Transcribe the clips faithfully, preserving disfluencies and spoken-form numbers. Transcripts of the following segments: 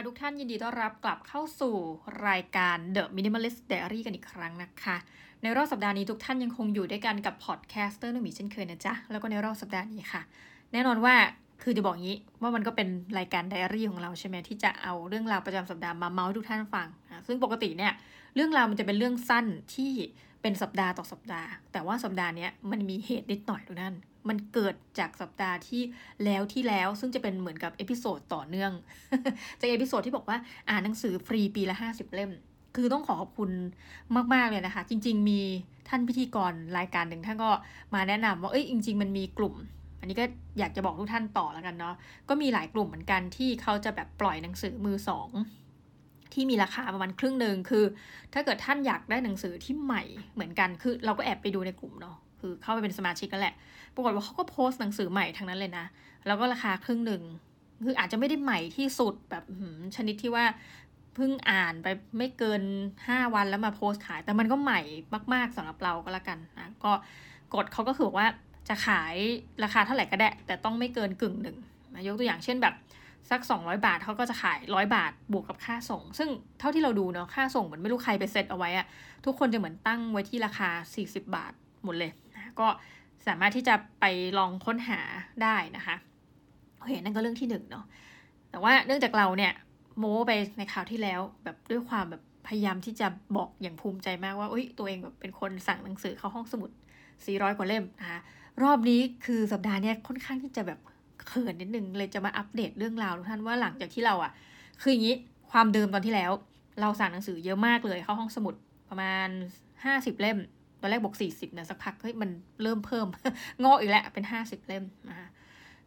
ค่ะทุกท่านยินดีต้อนรับกลับเข้าสู่รายการ The Minimalist Diary กันอีกครั้งนะคะในรอบสัปดาห์นี้ทุกท่านยังคงอยู่ด้วยกันกับพอดแคสเตอร์หนุ่มหมีเช่นเคยนะจ๊ะแล้วก็ในรอบสัปดาห์นี้ค่ะแน่นอนว่าคือจะบอกงี้ว่ามันก็เป็นรายการไดอารี่ของเราใช่ไหมที่จะเอาเรื่องราวประจำสัปดาห์มาเมาส์ให้ทุกท่านฟังนะซึ่งปกติเนี่ยเรื่องราวมันจะเป็นเรื่องสั้นที่เป็นสัปดาห์ต่อสัปดาห์แต่ว่าสัปดาห์นี้มันมีเหตุนิดหน่อยทุกท่านมันเกิดจากสัปดาห์ที่แล้วที่แล้วซึ่งจะเป็นเหมือนกับเอพิโซดต่อเนื่อง จากเอพิโซดที่บอกว่าอ่านหนังสือฟรีปีละห้าสิบเล่มคือต้องขอขอบคุณมากๆเลยนะคะจริงๆมีท่านพิธีกรรายการหนึ่งท่านก็มาแนะนำว่าเอ้ยจริงๆมันมีกลุ่มอันนี้ก็อยากจะบอกทุกท่านต่อแล้วกันเนาะก็มีหลายกลุ่มเหมือนกันที่เขาจะแบบปล่อยหนังสือมือสองที่มีราคาประมาณครึ่งนึงคือถ้าเกิดท่านอยากได้หนังสือที่ใหม่เหมือนกันคือเราก็แอบไปดูในกลุ่มเนาะคือเข้าไปเป็นสมาชิกกันแหละปรากฏว่าเขาก็โพสต์หนังสือใหม่ทั้งนั้นเลยนะแล้วก็ราคาครึ่งนึงคืออาจจะไม่ได้ใหม่ที่สุดแบบชนิดที่ว่าเพิ่งอ่านไปไม่เกินห้าวันแล้วมาโพสต์ขายแต่มันก็ใหม่มากๆสำหรับเราก็แล้วกันนะก็กฎเขาก็คือว่าจะขายราคาเท่าไหร่ก็ได้แต่ต้องไม่เกินกึ่งหนึ่งนะยกตัวอย่างเช่นแบบสักสองร้อยบาทเขาก็จะขายหนึ่งร้อยบาทบวกกับค่าส่งซึ่งเท่าที่เราดูเนาะค่าส่งเหมือนไม่รู้ใครไปเซตเอาไว้อะทุกคนจะเหมือนตั้งไว้ที่ราคาสี่สิบบาทหมดเลยนะก็สามารถที่จะไปลองค้นหาได้นะคะโอเคนั่นก็เรื่องที่หนึ่งเนาะแต่ว่าเนื่องจากเราเนี่ยโม้ไปในคราวที่แล้วแบบด้วยความแบบพยายามที่จะบอกอย่างภูมิใจมากว่าอุ๊ยตัวเองแบบเป็นคนสั่งหนังสือเข้าห้องสมุดสี่ร้อยกว่าเล่มนะคะรอบนี้คือสัปดาห์นี้ค่อนข้างที่จะแบบเขินนิดนึงเลยจะมาอัปเดตเรื่องราวทุกท่านว่าหลังจากที่เราอ่ะคืออย่างนี้ความเดิมตอนที่แล้วเราสั่งหนังสือเยอะมากเลยเข้าห้องสมุดประมาณห้าสิบเล่มตอนแรกบอกสี่สิบนะสักพักเฮ้ยมันเริ่มเพิ่ม งออีกแล้วเป็นห้าสิบเล่มนะคะ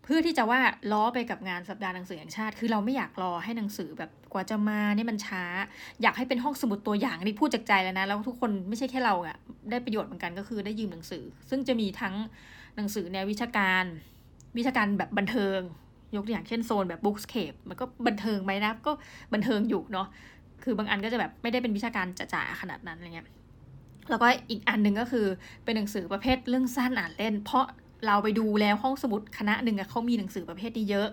เพื่อที่จะว่าล้อไปกับงานสัปดาห์หนังสือแห่งชาติคือเราไม่อยากรอให้หนังสือแบบกว่าจะมานี่มันช้าอยากให้เป็นห้องสมุดตัวอย่างนี่พูดจากใจแล้วนะแล้วทุกคนไม่ใช่แค่เราอ่ะได้ประโยชน์เหมือนกันก็คือได้ยืมหนังสือซึ่งจะมีทั้งหนังสือแนววิชาการวิชาการแบบบันเทิงยกตัวอย่างเช่นโซนแบบ Bookscape มันก็บันเทิงไหมนะก็บันเทิงอยู่เนาะคือบางอันก็จะแบบไม่ได้เป็นวิชาการจ๋าๆขนาดนั้นอะไรเงี้ยแล้วก็อีกอันนึงก็คือเป็นหนังสือประเภทเรื่องสั้นอ่านเล่นเพราะเราไปดูแล้วห้องสมุดคณะหนึ่งอะเขามีหนังสือประเภทนี้เยอะ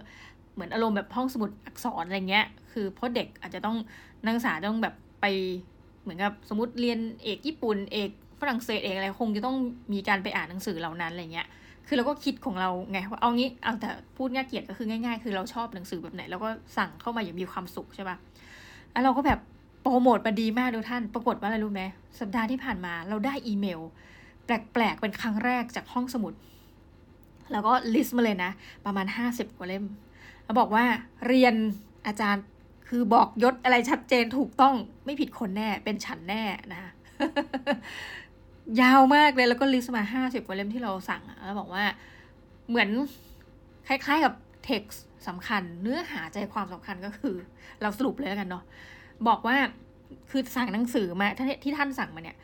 เหมือนอารมณ์แบบห้องสมุดอักษรอะไรเงี้ยคือเพราะเด็กอาจจะต้องนักศึกษาต้องแบบไปเหมือนกับสมมติเรียนเอกญี่ปุ่นเอกฝรั่งเศสเอกอะไรคงจะต้องมีการไปอ่านหนังสือเหล่านั้นอะไรเงี้ยคือเราก็คิดของเราไงว่าเอางี้เอาแต่พูดง่ายเกียรติก็คือง่ายๆคือเราชอบหนังสือแบบไหนเราก็สั่งเข้ามาอย่างมีความสุขใช่ป่ะแล้วเราก็แบบโปรโมทมาดีมากทุกท่านปรากฏว่าอะไรรู้ไหมสัปดาห์ที่ผ่านมาเราได้อีเมลแปลกๆเป็นครั้งแรกจากห้องสมุดแล้วก็ลิสต์มาเลยนะประมาณห้าสิบกว่าเล่มแล้วบอกว่าเรียนอาจารย์คือบอกยศอะไรชัดเจนถูกต้องไม่ผิดคนแน่เป็นฉันแน่นะ ยาวมากเลยแล้วก็ลิสต์มาห้าสิบกว่าเล่มที่เราสั่งแล้วบอกว่าเหมือนคล้ายๆกับเท็กซ์สำคัญเนื้อหาใจความสำคัญก็คือเราสรุปเลยแล้วกันเนาะบอกว่าคือสั่งหนังสือมาที่ท่านสั่งมาเนี่ย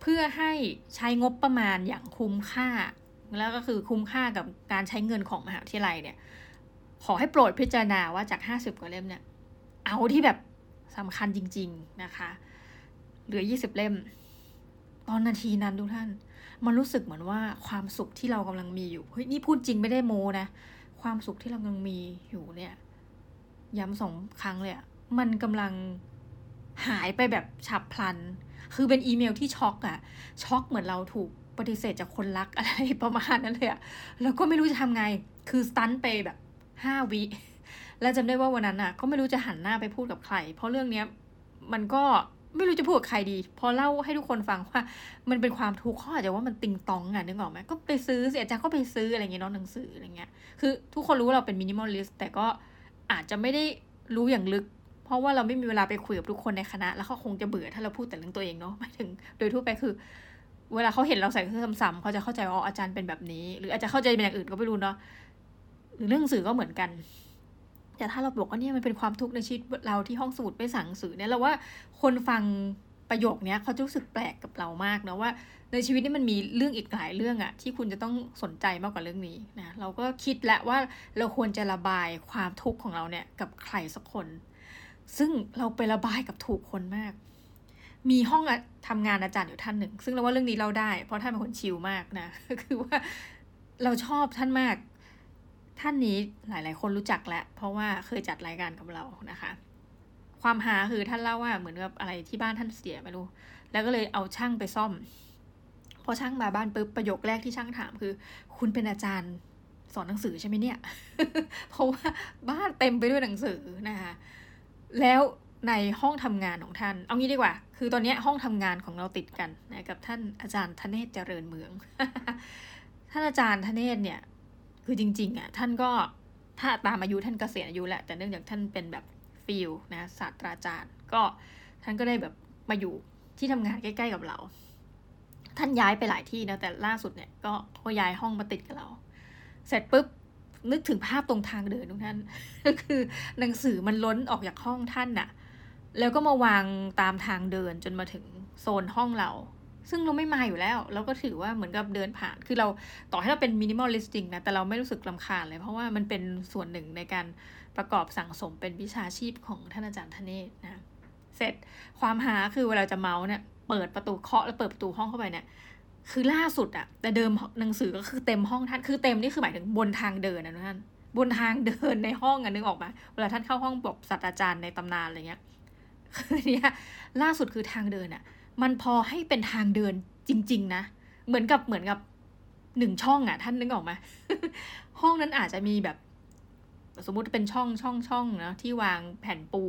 เพื่อให้ใช้งบประมาณอย่างคุ้มค่าแล้วก็คือคุ้มค่ากับการใช้เงินของมหาวิทยาลัยเนี่ยขอให้โปรดพิจารณาว่าจากห้าสิบกว่าเล่มเนี่ยเอาที่แบบสำคัญจริงๆนะคะเหลือยี่สิบเล่มตอนนาทีนั้นทุกท่านมันรู้สึกเหมือนว่าความสุขที่เรากำลังมีอยู่เฮ้ยนี่พูดจริงไม่ได้โมนะความสุขที่เรากำลังมีอยู่เนี่ยย้ำสองครั้งเลยอะมันกำลังหายไปแบบฉับพลันคือเป็นอีเมลที่ช็อกอะช็อกเหมือนเราถูกปฏิเสธจากคนรักอะไรประมาณนั้นเลยอะแล้วก็ไม่รู้จะทำไงคือสตันไปแบบห้าวิแล้วจำได้ว่าวันนั้นอะก็ไม่รู้จะหันหน้าไปพูดกับใครเพราะเรื่องนี้มันก็ไม่รู้จะพูดกับใครดีพอเล่าให้ทุกคนฟังว่ามันเป็นความทุกข์ข้ออาจจะว่ามันติงตองอะนึกออกไหมก็ไปซื้อเสียใจก็ไปซื้ออะไรเงี้ยน้องหนังสืออะไรเงี้ยคือทุกคนรู้ว่าเราเป็นมินิมอลลิสต์แต่ก็อาจจะไม่ได้รู้อย่างลึกเพราะว่าเราไม่มีเวลาไปคุยกับทุกคนในคณะแล้วเขาคงจะเบื่อถ้าเราพูดแต่เรื่องตัวเองเนาะหมายถึงโดยทั่วไปคือเวลาเขาเห็นเราใส่เครื่องซ้ำๆเขาจะเข้าใจว่าอาจารย์เป็นแบบนี้หรืออาจจะเข้าใจเป็นอย่างอื่นก็ไม่รู้เนาะหรือเรื่องสื่อก็เหมือนกันแต่ถ้าเราบอกว่าเนี่ยมันเป็นความทุกข์ในชีวิตเราที่ห้องสมุดไปสั่งสื่อเนี่ยเราว่าคนฟังประโยคนี้เขาจะรู้สึกแปลกกับเรามากนะว่าในชีวิตนี่มันมีเรื่องอีกหลายเรื่องอะที่คุณจะต้องสนใจมากกว่าเรื่องนี้นะเราก็คิดแล้วว่าเราควรจะระบายความทุกข์ของเราเนี่ยกับใครสักคนซึ่งเราไประบายกับถูกคนมากมีห้องทำงานอาจารย์อยู่ท่านหนึ่งซึ่งเราว่าเรื่องนี้เล่าได้เพราะท่านเป็นคนชิลมากนะคือว่าเราชอบท่านมากท่านนี้หลายๆคนรู้จักแล้วเพราะว่าเคยจัดรายการกับเรานะคะ ความหาคือท่านเล่าว่าเหมือนกับอะไรที่บ้านท่านเสียไม่รู้แล้วก็เลยเอาช่างไปซ่อมพอช่างมาบ้านปุ๊บประโยคแรกที่ช่างถามคือคุณเป็นอาจารย์สอนหนังสือใช่ไหมเนี่ย เพราะว่าบ้านเต็มไปด้วยหนังสือนะคะแล้วในห้องทำงานของท่านเอางี้ดีกว่าคือตอนนี้ห้องทำงานของเราติดกันนะกับท่านอาจารย์ธเนศเจริญเมือง ท่านอาจารย์ธเนศเนี่ยคือจริงๆอ่ะท่านก็ถ้าตามอายุท่านเกษียณอายุแหละแต่เนื่องจากท่านเป็นแบบฟิลนะศาสตราจารย์ก็ท่านก็ได้แบบมาอยู่ที่ทำงานใกล้ๆกับเราท่านย้ายไปหลายที่นะแต่ล่าสุดเนี่ยก็ก็ย้ายห้องมาติดกับเราเสร็จปุ๊บนึกถึงภาพตรงทางเดินของท่านก็คือหนังสือมันล้นออกจากห้องท่านน่ะแล้วก็มาวางตามทางเดินจนมาถึงโซนห้องเราซึ่งเราไม่มาอยู่แล้วเราก็ถือว่าเหมือนกับเดินผ่านคือเราต่อให้เราเป็นมินิมอลลิสต์จริงนะแต่เราไม่รู้สึกรำคาญเลยเพราะว่ามันเป็นส่วนหนึ่งในการประกอบสั่งสมเป็นวิชาชีพของท่านอาจารย์ธเนศนะเสร็จความหาคือเวลาจะเมาส์เนี่ยเปิดประตูเคาะแล้วเปิดประตูห้องเข้าไปเนี่ยคือล่าสุดอะแต่เดิมหนังสือก็คือเต็มห้องท่านคือเต็มนี่คือหมายถึงบนทางเดินนะท่านบนทางเดินในห้องอะนึกออกไหมเวลาท่านเข้าห้องบอกศาสตราจารย์ในตำนานอะไรเงี้ยคือเนี่ยล่าสุดคือทางเดินอะมันพอให้เป็นทางเดินจริงๆนะเหมือนกับเหมือนกับหนึ่งช่องอะท่านนึกออกไหม ห้องนั้นอาจจะมีแบบสมมติเป็นช่องช่องช่องนะที่วางแผ่นปู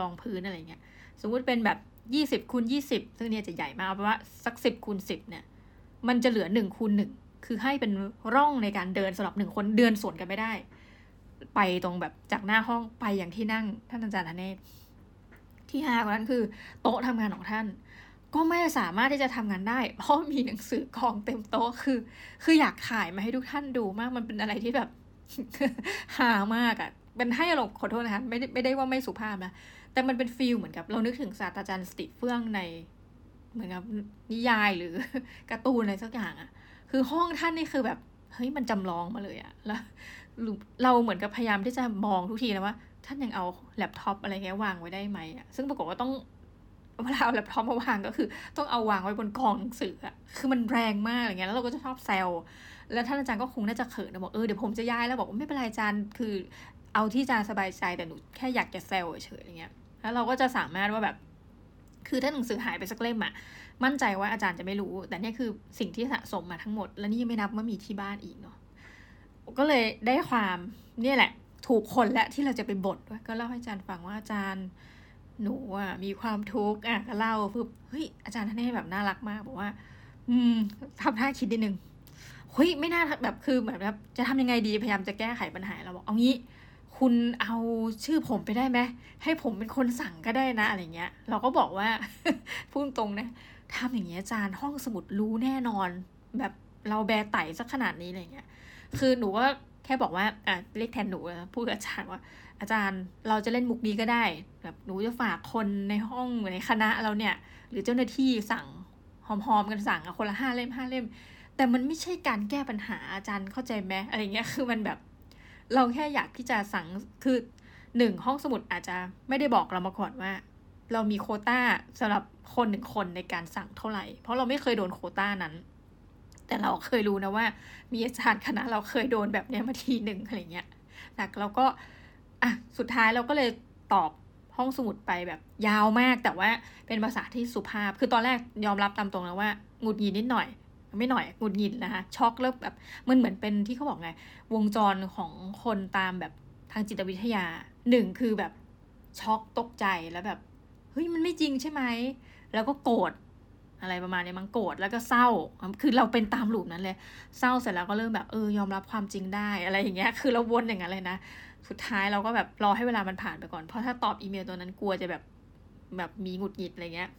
รองพื้นอะไรเงี้ยสมมติเป็นแบบยี่สิบคูณยี่สิบซึ่งเนี่ยจะใหญ่มากเอาเป็นว่าสักสิบคูณสิบเนี่ยมันจะเหลือหนึ่งคูณหนึ่งคือให้เป็นร่องในการเดินสำหรับหนึ่งคนเดินสวนกันไม่ได้ไปตรงแบบจากหน้าห้องไปอย่างที่นั่งท่านอาจารย์ธเนศที่ห้ากว่านั้นคือโต๊ะทำงานของท่านก็ไม่สามารถที่จะทำงานได้เพราะมีหนังสือกองเต็มโต๊ะคือคืออยากถ่ายมาให้ทุกท่านดูมากมันเป็นอะไรที่แบบ หามากอ่ะเป็นให้อารมณ์ขอโทษนะคะไม่ได้ไม่ได้ว่าไม่สุภาพนะแต่มันเป็นฟีลเหมือนกับเรานึกถึงศาสตราจารย์สติเฟื่องในเหมือนกับนิยายหรือการ์ตูนอะไรสักอย่างอ่ะคือห้องท่านนี่คือแบบเฮ้ยมันจำลองมาเลยอ่ะแล้วเราเหมือนกับพยายามที่จะมองทุกทีนะว่าท่านยังเอาแล็ปท็อปอะไรเงี้ยวางไว้ได้ไหมอ่ะซึ่งปรากฏว่าต้องเวลาเอาแล็ปท็อปมาวางก็คือต้องเอาวางไว้บนกองหนังสืออ่ะคือมันแรงมากอะไรเงี้ยแล้วเราก็จะชอบแซวแล้วท่านอาจารย์ก็คงน่าจะเขินนะบอกเออเดี๋ยวผมจะย้ายแล้วบอกไม่เป็นไรอาจารย์คือเอาที่อาจารย์สบายใจแต่หนูแค่อยากจะแซวเฉยอะไรเงี้ยแล้วเราก็จะสามารถว่าแบบคือถ้าหนังสือหายไปสักเล่มอะมั่นใจว่าอาจารย์จะไม่รู้แต่นี่คือสิ่งที่สะสมมาทั้งหมดและนี่ยังไม่นับว่ามีที่บ้านอีกเนาะก็เลยได้ความนี่แหละถูกคนและที่เราจะไปบ่นด้วยก็เล่าให้อาจารย์ฟังว่าอาจารย์หนูอะมีความทุกข์อะก็เล่าปุ๊บเฮ้ยอาจารย์ท่านให้แบบน่ารักมากบอกว่าอืมทำท่าคิดนิดนึงเฮ้ยไม่น่าแบบคือเหมือนแบบจะทำยังไงดีพยายามจะแก้ไขปัญหาเราบอกเอางี้คุณเอาชื่อผมไปได้ไหมให้ผมเป็นคนสั่งก็ได้นะอะไรเงี้ยเราก็บอกว่า พูดตรงนะทำอย่างเงี้ยอาจารย์ห้องสมุดรู้แน่นอนแบบเราแบไต่สักขนาดนี้อะไรเงี้ยคือหนูก็แค่บอกว่าอ่ะเรียกแทนหนูนะพูดกับอาจารย์ว่าอาจารย์เราจะเล่นมุกนี้ก็ได้แบบหนูจะฝากคนในห้องในคณะเราเนี่ยหรือเจ้าหน้าที่สั่งหอมๆกันสั่งอ่ะคนละห้าเล่มห้าเล่มแต่มันไม่ใช่การแก้ปัญหาอาจารย์เข้าใจไหมอะไรเงี้ยคือมันแบบเราแค่อยากที่จะสั่งคือหนึ่งห้องสมุดอาจจะไม่ได้บอกเรามาก่อนว่าเรามีโควต้าสำหรับคนหนึ่งคนในการสั่งเท่าไหร่เพราะเราไม่เคยโดนโควต้านั้นแต่เราเคยรู้นะว่ามีอาจารย์คณะเราเคยโดนแบบนี้มาทีหนึ่งอะไรเงี้ยนะเราก็อ่ะสุดท้ายเราก็เลยตอบห้องสมุดไปแบบยาวมากแต่ว่าเป็นภาษาที่สุภาพคือตอนแรกยอมรับตามตรงแล้วว่าหงุดหงิดนิดหน่อยไม่หน่อยหงุดหงิดนะคะช็อกแล้วแบบมันเหมือนเป็นที่เขาบอกไงวงจรของคนตามแบบทางจิตวิทยาหนึ่งคือแบบช็อกตกใจแล้วแบบเฮ้ยมันไม่จริงใช่ไหมแล้วก็โกรธอะไรประมาณนี้มันโกรธแล้วก็เศร้าคือเราเป็นตามหลุมนั้นเลยเศร้าเสร็จแล้วก็เริ่มแบบเออยอมรับความจริงได้อะไรอย่างเงี้ยคือเราวนอย่างนั้นเลยนะสุดท้ายเราก็แบบรอให้เวลามันผ่านไปก่อนเพราะถ้าตอบอีเมลตัวนั้นกลัวจะแบบแบบมีหงุดหงิดอะไรเงี้ย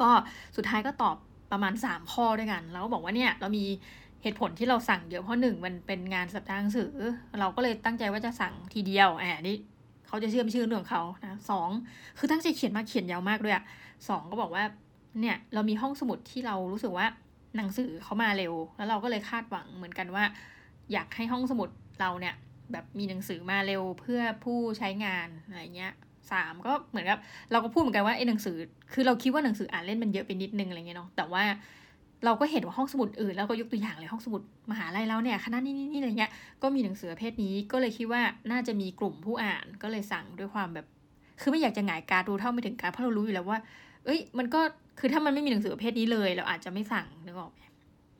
ก็สุดท้ายก็ตอบประมาณสามข้อด้วยกันเราก็บอกว่าเนี่ยเรามีเหตุผลที่เราสั่งเยอะเพราะหนึ่งมันเป็นงานสัปดาห์หนังสือเราก็เลยตั้งใจว่าจะสั่งทีเดียวแอบนี่เขาจะเชื่อมชื่อเรื่องของเขานะสองคือตั้งใจเขียนมาเขียนยาวมากด้วยอ่ะสองก็บอกว่าเนี่ยเรามีห้องสมุดที่เรารู้สึกว่าหนังสือเขามาเร็วแล้วเราก็เลยคาดหวังเหมือนกันว่าอยากให้ห้องสมุดเราเนี่ยแบบมีหนังสือมาเร็วเพื่อผู้ใช้งานอะไรเงี้ยสามก็เหมือนกับเราก็พูดเหมือนกันว่าไอ้หนังสือคือเราคิดว่าหนังสืออ่านเล่นมันเยอะไปนิดนึงอะไรเงี้ยเนาะแต่ว่าเราก็เห็นว่าห้องสมุดอื่นแล้วก็ยกตัวอย่างเลยห้องสมุดมหาลัยเราเนี่ยคณะนี้นี่อะไรเงี้ยก็มีหนังสือประเภทนี้ก็เลยคิดว่าน่าจะมีกลุ่มผู้อ่านก็เลยสั่งด้วยความแบบ คือไม่อยากจะหงายการรู้เท่าไม่ถึงการเพราะเรารู้อยู่แล้วว่าเอ้ยมันก็คือถ้ามันไม่มีหนังสือประเภทนี้เลยเราอาจจะไม่สั่งนึกออกไหม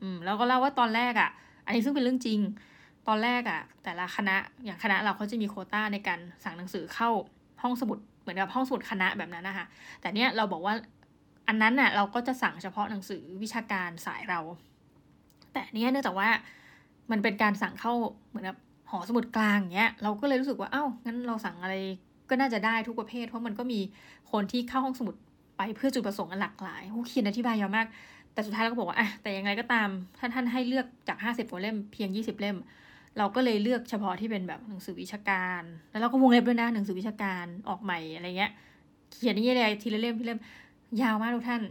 อืมแล้วก็เล่าว่าตอนแรกอ่ะอันนี้ซึ่งเป็นเรื่องจริงตอนแรกอ่ะแต่ละคณะอย่างคณะเราเขาจะมีโควต้าในการสั่งหนังสือเข้าห้องสมุดเหมือนกับห้องสมุดคณะแบบนั้นนะคะแต่เนี้ยเราบอกว่าอันนั้นน่ะเราก็จะสั่งเฉพาะหนังสือวิชาการสายเราแต่เนี้ยเนื่องจากว่ามันเป็นการสั่งเข้าเหมือนกับหอสมุดกลางเนี้ยเราก็เลยรู้สึกว่าเอ้างั้นเราสั่งอะไรก็น่าจะได้ทุกประเภทเพราะมันก็มีคนที่เข้าห้องสมุดไปเพื่อจุดประสงค์อันหลากหลายโอ้เขียนอธิบายยาวมากแต่สุดท้ายเราก็บอกว่าอ่ะแต่ยังไงก็ตามท่านท่านให้เลือกจากห้าสิบกว่าเล่มเพียงยี่สิบเล่มเราก็เลยเลือกเฉพาะที่เป็นแบบหนังสือวิชาการแล้วเราก็วงเล็บด้วยนะหนังสือวิชาการออกใหม่อะไรเงี้ยเขียนอย่างเงี้ยเลยทีละเล่มทีละเล่มยาวมากทุกท่าน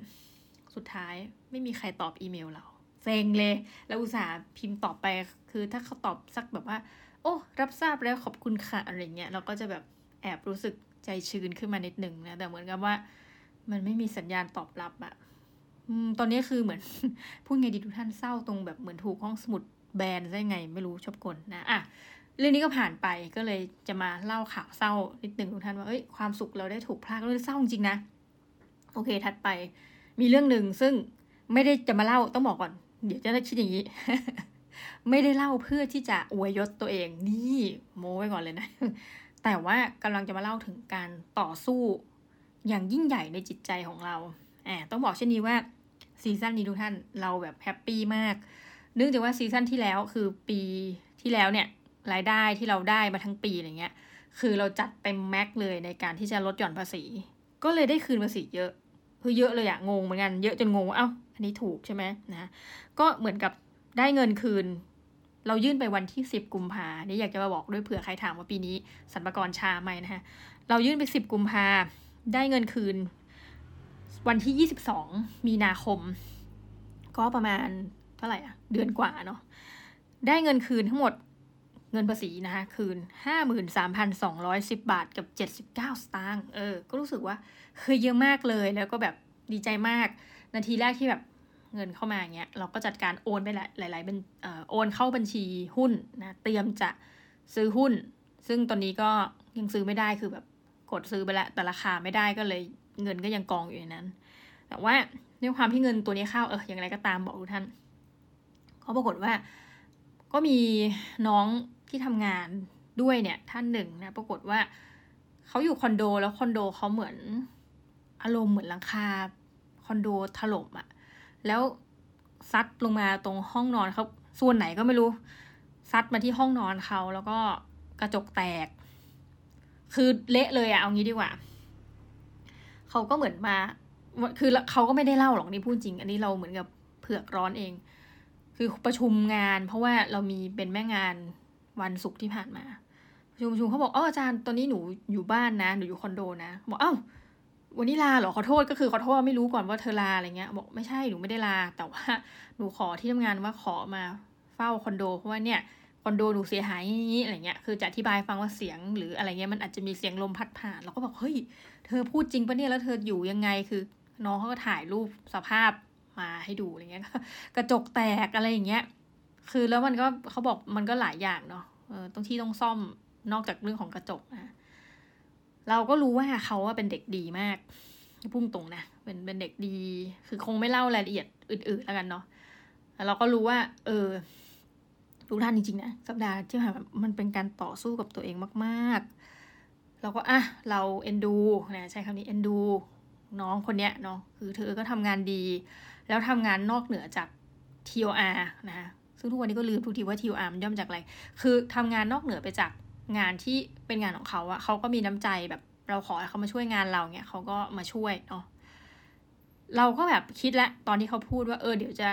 สุดท้ายไม่มีใครตอบอีเมลเราเซ็งเลยแล้วอุตส่าห์พิมพ์ตอบไปคือถ้าเขาตอบสักแบบว่าโอ้รับทราบแล้วขอบคุณค่ะอะไรเงี้ยเราก็จะแบบแอบรู้สึกใจชื้นขึ้นมานิดนึงนะแต่เหมือนกับว่ามันไม่มีสัญญาณตอบรับอะตอนนี้คือเหมือนพูดไงดีทุกท่านเศร้าตรงแบบเหมือนถูกห้องสมุดแบนได้ไงไม่รู้ชอบกลนะอ่ะเรื่องนี้ก็ผ่านไปก็เลยจะมาเล่าข่าวเศร้านิดนึงทุกท่านว่าเอ้ยความสุขเราได้ถูกพรากเรื่องเศร้าจริงนะโอเคถัดไปมีเรื่องนึงซึ่งไม่ได้จะมาเล่าต้องบอกก่อนเดี๋ยวจะได้คิดอย่างนี้ ไม่ได้เล่าเพื่อที่จะอวยยศตัวเองนี่โม้ไว้ก่อนเลยนะ แต่ว่ากำลังจะมาเล่าถึงการต่อสู้อย่างยิ่งใหญ่ในจิตใจของเราแอบต้องบอกเช่นนี้ว่าซีซั่นนี้ทุกท่านเราแบบแฮปปี้มากเนื่องจากว่าซีซั่นที่แล้วคือปีที่แล้วเนี่ยรายได้ที่เราได้มาทั้งปีอะไรเงี้ยคือเราจัดเต็มแม็กเลยในการที่จะลดหย่อนภาษีก็เลยได้คืนภาษีเยอะคือเยอะเลยอะงงเหมือนกันเยอะจนงงเอ้าอันนี้ถูกใช่ไหมนะก็เหมือนกับได้เงินคืนเรายื่นไปวันที่สิบกุมภาพันธ์นี่อยากจะมาบอกด้วยเผื่อใครถามว่าปีนี้สรรพากรชาไหมนะฮะเรายื่นไปสิบกุมภาพันธ์ได้เงินคืนวันที่ยี่สิบสองมีนาคมก็ประมาณเท่าไหร่อ่ะเดือนกว่าเนาะได้เงินคืนทั้งหมดเงินภาษีนะคะคืน ห้าหมื่นสามพันสองร้อยสิบ บาทกับ เจ็ดสิบเก้า สตางค์เออก็รู้สึกว่าเคยเยอะมากเลยแล้วก็แบบดีใจมากนาทีแรกที่แบบเงินเข้ามาเงี้ยเราก็จัดการโอนไปหลายๆเป็นเอ่อโอนเข้าบัญชีหุ้นนะเตรียมจะซื้อหุ้นซึ่งตอนนี้ก็ยังซื้อไม่ได้คือแบบกดซื้อไปแล้วแต่ราคาไม่ได้ก็เลยเงินก็ยังกองอยู่ในนั้นแต่ว่าด้วยความที่เงินตัวนี้เข้าเอออย่างไรก็ตามบอกทุกท่านเขาปรากฏว่าก็มีน้องที่ทำงานด้วยเนี่ยท่านหนึ่งนะปรากฏว่าเขาอยู่คอนโดแล้วคอนโดเขาเหมือนอารมณ์เหมือนหลังคาคอนโดถล่มอะแล้วซัดลงมาตรงห้องนอนเขาส่วนไหนก็ไม่รู้ซัดมาที่ห้องนอนเขาแล้วก็กระจกแตกคือเละเลยอะเอางี้ดีกว่าเขาก็เหมือนมาคือเขาก็ไม่ได้เล่าหรอกนี่พูดจริงอันนี้เราเหมือนกับเผือกร้อนเองคือประชุมงานเพราะว่าเรามีเป็นแม่งานวันศุกร์ที่ผ่านมาประชุมประชุมเขาบอกอ้ออาจารย์ตอนนี้หนูอยู่บ้านนะหนูอยู่คอนโดนะบอกอ้าววันนี้ลาเหรอขอโทษก็คือขอโทษไม่รู้ก่อนว่าเธอลาอะไรเงี้ยบอกไม่ใช่หนูไม่ได้ลาแต่ว่าหนูขอที่ทำงานว่าขอมาเฝ้าคอนโดเพราะว่าเนี่ยคอนโดหนูเสียหายอย่างนี้อะไรเงี้ยคือจะอธิบายฟังว่าเสียงหรืออะไรเงี้ยมันอาจจะมีเสียงลมพัดผ่านเราก็บอกเฮ้ยเธอพูดจริงปะเนี่ยแล้วเธออยู่ยังไงคือน้องเขาก็ถ่ายรูปสภาพมาให้ดูอะไรเงี้ยกระจกแตกอะไรอย่างเงี้ยคือแล้วมันก็เขาบอกมันก็หลายอย่างเนาะเออตรงที่ต้องซ่อมนอกจากเรื่องของกระจกนะเราก็รู้ว่าเขาว่าเป็นเด็กดีมากพุ่งตรงนะเป็นเป็นเด็กดีคือคงไม่เล่ารายละเอียดอื่นๆแล้วกันเนาะเราก็รู้ว่าเออทุกท่านจริงๆนะสัปดาห์ที่ผ่านมามันเป็นการต่อสู้กับตัวเองมากๆเราก็อ่ะเราเอ็นดูนะใช้คำนี้เอ็นดูน้องคนเนี้ยเนาะคือเธอก็ทำงานดีแล้วทำงานนอกเหนือจาก ที โอ อาร์ นะคะซึ่งทุกวันนี้ก็ลืมทุกทีว่า ที โอ อาร์ มันย่อมาจากอะไรคือทำงานนอกเหนือไปจากงานที่เป็นงานของเขาอะเขาก็มีน้ำใจแบบเราขอให้เขามาช่วยงานเราเงี้ยเขาก็มาช่วยเนาะเราก็แบบคิดแล้วตอนที่เขาพูดว่าเออเดี๋ยวจะ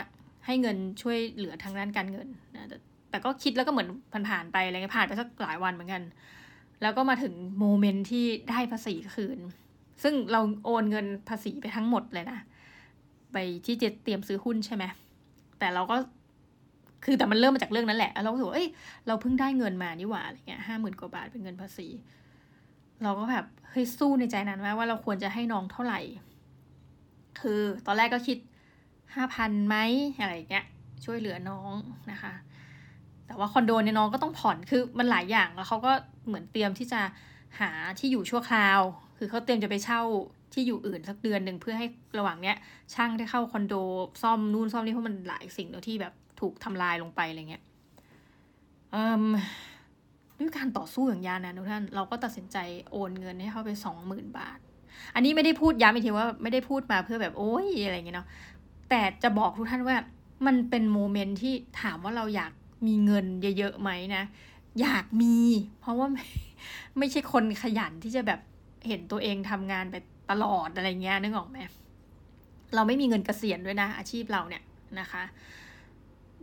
ให้เงินช่วยเหลือทางด้านการเงินนะแต่แต่ก็คิดแล้วก็เหมือนผ่านๆไปอะไรเงี้ยผ่านไปสักหลายวันเหมือนกันแล้วก็มาถึงโมเมนต์ที่ได้ภาษีคืนซึ่งเราโอนเงินภาษีไปทั้งหมดเลยนะไปที่จะเตรียมซื้อหุ้นใช่ไหมแต่เราก็คือแต่มันเริ่มมาจากเรื่องนั้นแหละเราก็รู้สึกว่าเอ้ยเราเพิ่งได้เงินมานี่หว่าอะไรเงี้ยห้าหมื่นกว่าบาทเป็นเงินภาษีเราก็แบบเฮ้ยสู้ในใจนั้นว่าว่าเราควรจะให้น้องเท่าไหร่คือตอนแรกก็คิดห้าพันไหมอะไรเงี้ยช่วยเหลือน้องนะคะแต่ว่าคอนโดเนี่ยน้องก็ต้องผ่อนคือมันหลายอย่างแล้วเขาก็เหมือนเตรียมที่จะหาที่อยู่ชั่วคราว คือเขาเตรียมจะไปเช่าที่อยู่อื่นสักเดือนหนึ่งเพื่อให้ระหว่างเนี้ยช่างได้เข้าคอนโดซ่อมนู่นซ่อมนี่เพราะมันหลายสิ่งเนอะที่แบบถูกทำลายลงไปอะไรเงี้ยด้วยการต่อสู้อย่างยาวนานทุกท่านเราก็ตัดสินใจโอนเงินให้เขาไป สองหมื่น บาทอันนี้ไม่ได้พูดย้ำอีกทีว่าไม่ได้พูดมาเพื่อแบบโอ๊ยอะไรเงี้ยเนาะแต่จะบอกทุกท่านว่ามันเป็นโมเมนต์ที่ถามว่าเราอยากมีเงินเยอะๆมั้ยนะอยากมีเพราะว่าไม่ใช่คนขยันที่จะแบบเห็นตัวเองทำงานไปตลอดอะไรเงี้ยนึกออกไหมเราไม่มีเงินเกษียณด้วยนะอาชีพเราเนี่ยนะคะ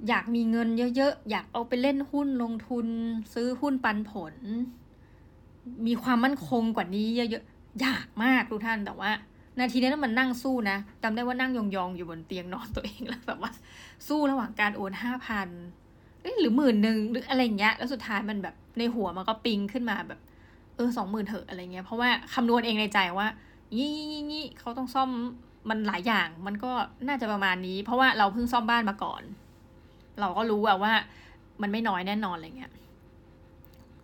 อยากมีเงินเยอะๆอยากเอาไปเล่นหุ้นลงทุนซื้อหุ้นปันผลมีความมั่นคงกว่านี้เยอะๆอยากมากทุกท่านแต่ว่านาทีนั้นมันนั่งสู้นะจำได้ว่านั่งยองๆอยู่บนเตียงนอนตัวเองแล้วแบบว่าสู้ระหว่างการโอน ห้าพัน เอ้ยหรือ หนึ่งหมื่น หรืออะไรเงี้ยแล้วสุดท้ายมันแบบในหัวมันก็ปิงขึ้นมาแบบเออ สองหมื่น เถอะอะไรเงี้ยเพราะว่าคำนวณเองในใจว่างี้ๆๆเขาต้องซ่อมมันหลายอย่างมันก็น่าจะประมาณนี้เพราะว่าเราเพิ่งซ่อมบ้านมาก่อนเราก็รู้อะว่ามันไม่น้อยแน่นอนอะไรเงี้ย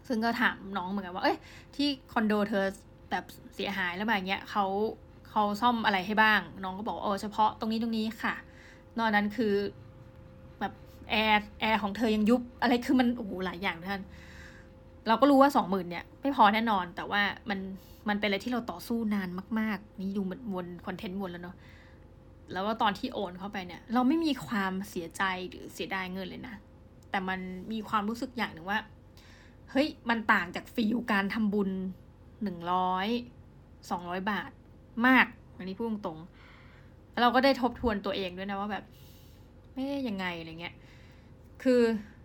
ซึ่งก็ถามน้องเหมือนกันว่าเอ้ยที่คอนโดเธอแบบเสียหายแล้วมาอย่างเงี้ยเขาเขาซ่อมอะไรให้บ้างน้องก็บอกเออเฉพาะตรงนี้ตรงนี้ค่ะนอกนั้นคือแบบแอร์แอร์ของเธอยังยุบอะไรคือมันโอ้โหหลายอย่างท่านเราก็รู้ว่า สองหมื่น เนี่ยไม่พอแน่นอนแต่ว่ามันมันเป็นอะไรที่เราต่อสู้นานมากๆนี่ดูเหมือนวนคอนเทนต์วนแล้วเนาะแล้วก็ตอนที่โอนเข้าไปเนี่ยเราไม่มีความเสียใจหรือเสียดายเงินเลยนะแต่มันมีความรู้สึกอย่างหนึ่งว่าเฮ้ยมันต่างจากฟีลการทำบุญหนึ่งร้อย สองร้อย บาทมากอันนี้พูดตรงๆแล้วเราก็ได้ทบทวนตัวเองด้วยนะว่าแบบไม่ได้ยังไงอะไรเงี้ยคือ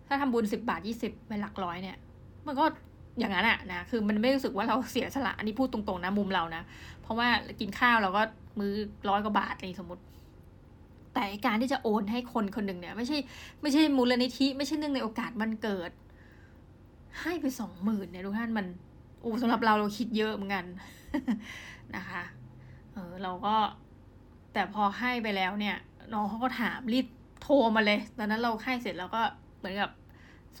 ถ้าทำบุญสิบบาทยี่สิบเป็นหลักร้อยเนี่ยมันก็อย่างนั้นอะนะคือมันไม่รู้สึกว่าเราเสียสละอันนี้พูดตรงๆนะมุมเรานะเพราะว่ากินข้าวเราก็มื้อร้อยกว่าบาทนี่สมมติแต่การที่จะโอนให้คนคนหนึ่งเนี่ยไม่ใช่ไม่ใช่มูลนิธิไม่ใช่เนื่องในโอกาสวันเกิดให้ไป สองหมื่น เนี่ยทุกท่านมันโอ้สำหรับเราเราคิดเยอะเหมือนกัน นะคะเออเราก็แต่พอให้ไปแล้วเนี่ยน้องเขาก็ถามรีบโทรมาเลยตอนนั้นเราให้เสร็จแล้วก็เหมือนกับ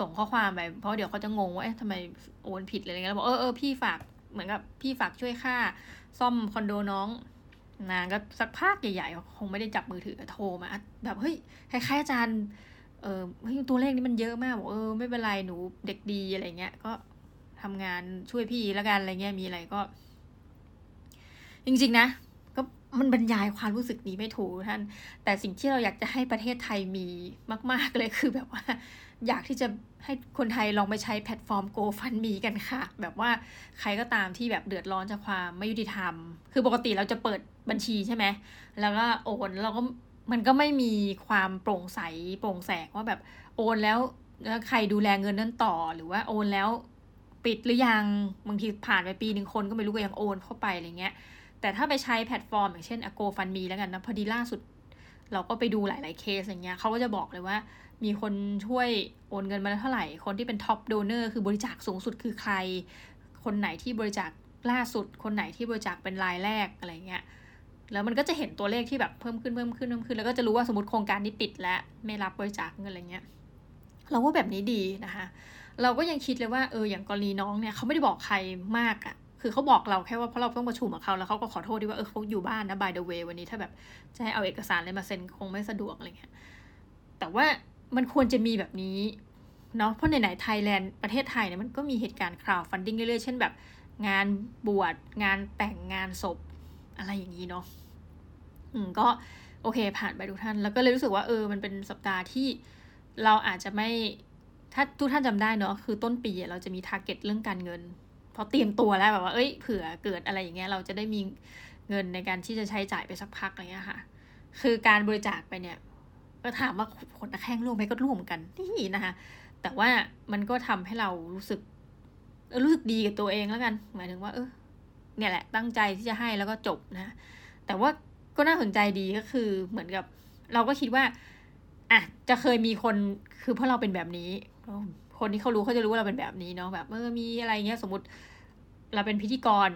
ส่งข้อความไปเพราะเดี๋ยวเขาจะงงว่าเอ๊ะทำไมโอนผิดอะไรเงี้ยเราบอกเออเออพี่ฝากเหมือนกับพี่ฝากช่วยค่าซ่อมคอนโดน้องนางก็สักพักใหญ่ๆคงไม่ได้จับมือถือโทรมาแบบเฮ้ยคล้ายๆอาจารย์เออเฮ้ยตัวเลขนี้มันเยอะมากบอกเออไม่เป็นไรหนูเด็กดีอะไรเงี้ยก็ทำงานช่วยพี่ละกันอะไรเงี้ยมีอะไรก็จริงๆนะก็มันบรรยายความรู้สึกนี้ไม่ถูกท่านแต่สิ่งที่เราอยากจะให้ประเทศไทยมีมากๆเลยคือแบบว่าอยากที่จะให้คนไทยลองไปใช้แพลตฟอร์ม GoFundMe กันค่ะแบบว่าใครก็ตามที่แบบเดือดร้อนจากความไม่ยุติธรรมคือปกติเราจะเปิดบัญชีใช่ไหมแล้วก็โอนเราก็มันก็ไม่มีความโปร่งใสโปร่งแสงว่าแบบโอนแล้วใครดูแลเงินนั้นต่อหรือว่าโอนแล้วปิดหรือยังบางทีผ่านไปปีนึงคนก็ไม่รู้ก็ยังโอนเข้าไปอะไรเงี้ยแต่ถ้าไปใช้แพลตฟอร์มอย่างเช่น GoFundMe แล้วกันนะพอดีล่าสุดเราก็ไปดูหลายๆเคสอย่างเงี้ยเขาก็จะบอกเลยว่ามีคนช่วยโอนเงินมาแล้วเท่าไหร่คนที่เป็นท็อปโดเนอร์คือบริจาคสูงสุดคือใครคนไหนที่บริจาคล่าสุดคนไหนที่บริจาคเป็นรายแรกอะไรเงี้ยแล้วมันก็จะเห็นตัวเลขที่แบบเพิ่มขึ้นเพิ่มขึ้นเพิ่มขึ้นแล้วก็จะรู้ว่าสมมติโครงการนี้ปิดแล้วไม่รับบริจาคเงินอะไรเงี้ยเราว่าแบบนี้ดีนะคะเราก็ยังคิดเลยว่าเอออย่างกรณีน้องเนี่ยเขาไม่ได้บอกใครมากอะคือเขาบอกเราแค่ว่าเพราะเราต้องประชุมกับเขาแล้วเขาก็ขอโทษด้วยว่าเออเขาอยู่บ้านนะ by the way วันนี้ถ้าแบบจะให้เอาเอกสารอะไรมาเซ็นคงไม่สะดวกอะไรเงี้ยแต่ว่ามันควรจะมีแบบนี้เนาะเพราะไหนๆไทยแลนด์ประเทศไทยเนี่ยมันก็มีเหตุการณ์ crowdfunding เรื่อยๆเช่นแบบงานบวชงานแต่งงานศพอะไรอย่างนี้เนาะอืมก็โอเคผ่านไปทุกท่านแล้วก็เลยรู้สึกว่าเออมันเป็นสัปดาห์ที่เราอาจจะไม่ถ้าทุกท่านจำได้เนาะคือต้นปีเราจะมี target เรื่องการเงินพอเตรียมตัวแล้วแบบว่าเอ้ยเผื่อเกิดอะไรอย่างเงี้ยเราจะได้มีเงินในการที่จะใช้จ่ายไปสักพักอะไรเงี้ยค่ะคือการบริจาคไปเนี่ยก็ถามว่าขนตะแคงร่วมไหมก็ร่วมกันนี่นะคะแต่ว่ามันก็ทำให้เรารู้สึกเออรู้สึกดีกับตัวเองแล้วกันหมายถึงว่าเออเนี่ยแหละตั้งใจที่จะให้แล้วก็จบนะแต่ว่าก็น่าสนใจดีก็คือเหมือนกับเราก็คิดว่าอ่ะจะเคยมีคนคือเพราะเราเป็นแบบนี้คนที่เขารู้เขาจะรู้ว่าเราเป็นแบบนี้เนาะแบบเออมีอะไรเงี้ยสมมติเราเป็นพิธีกร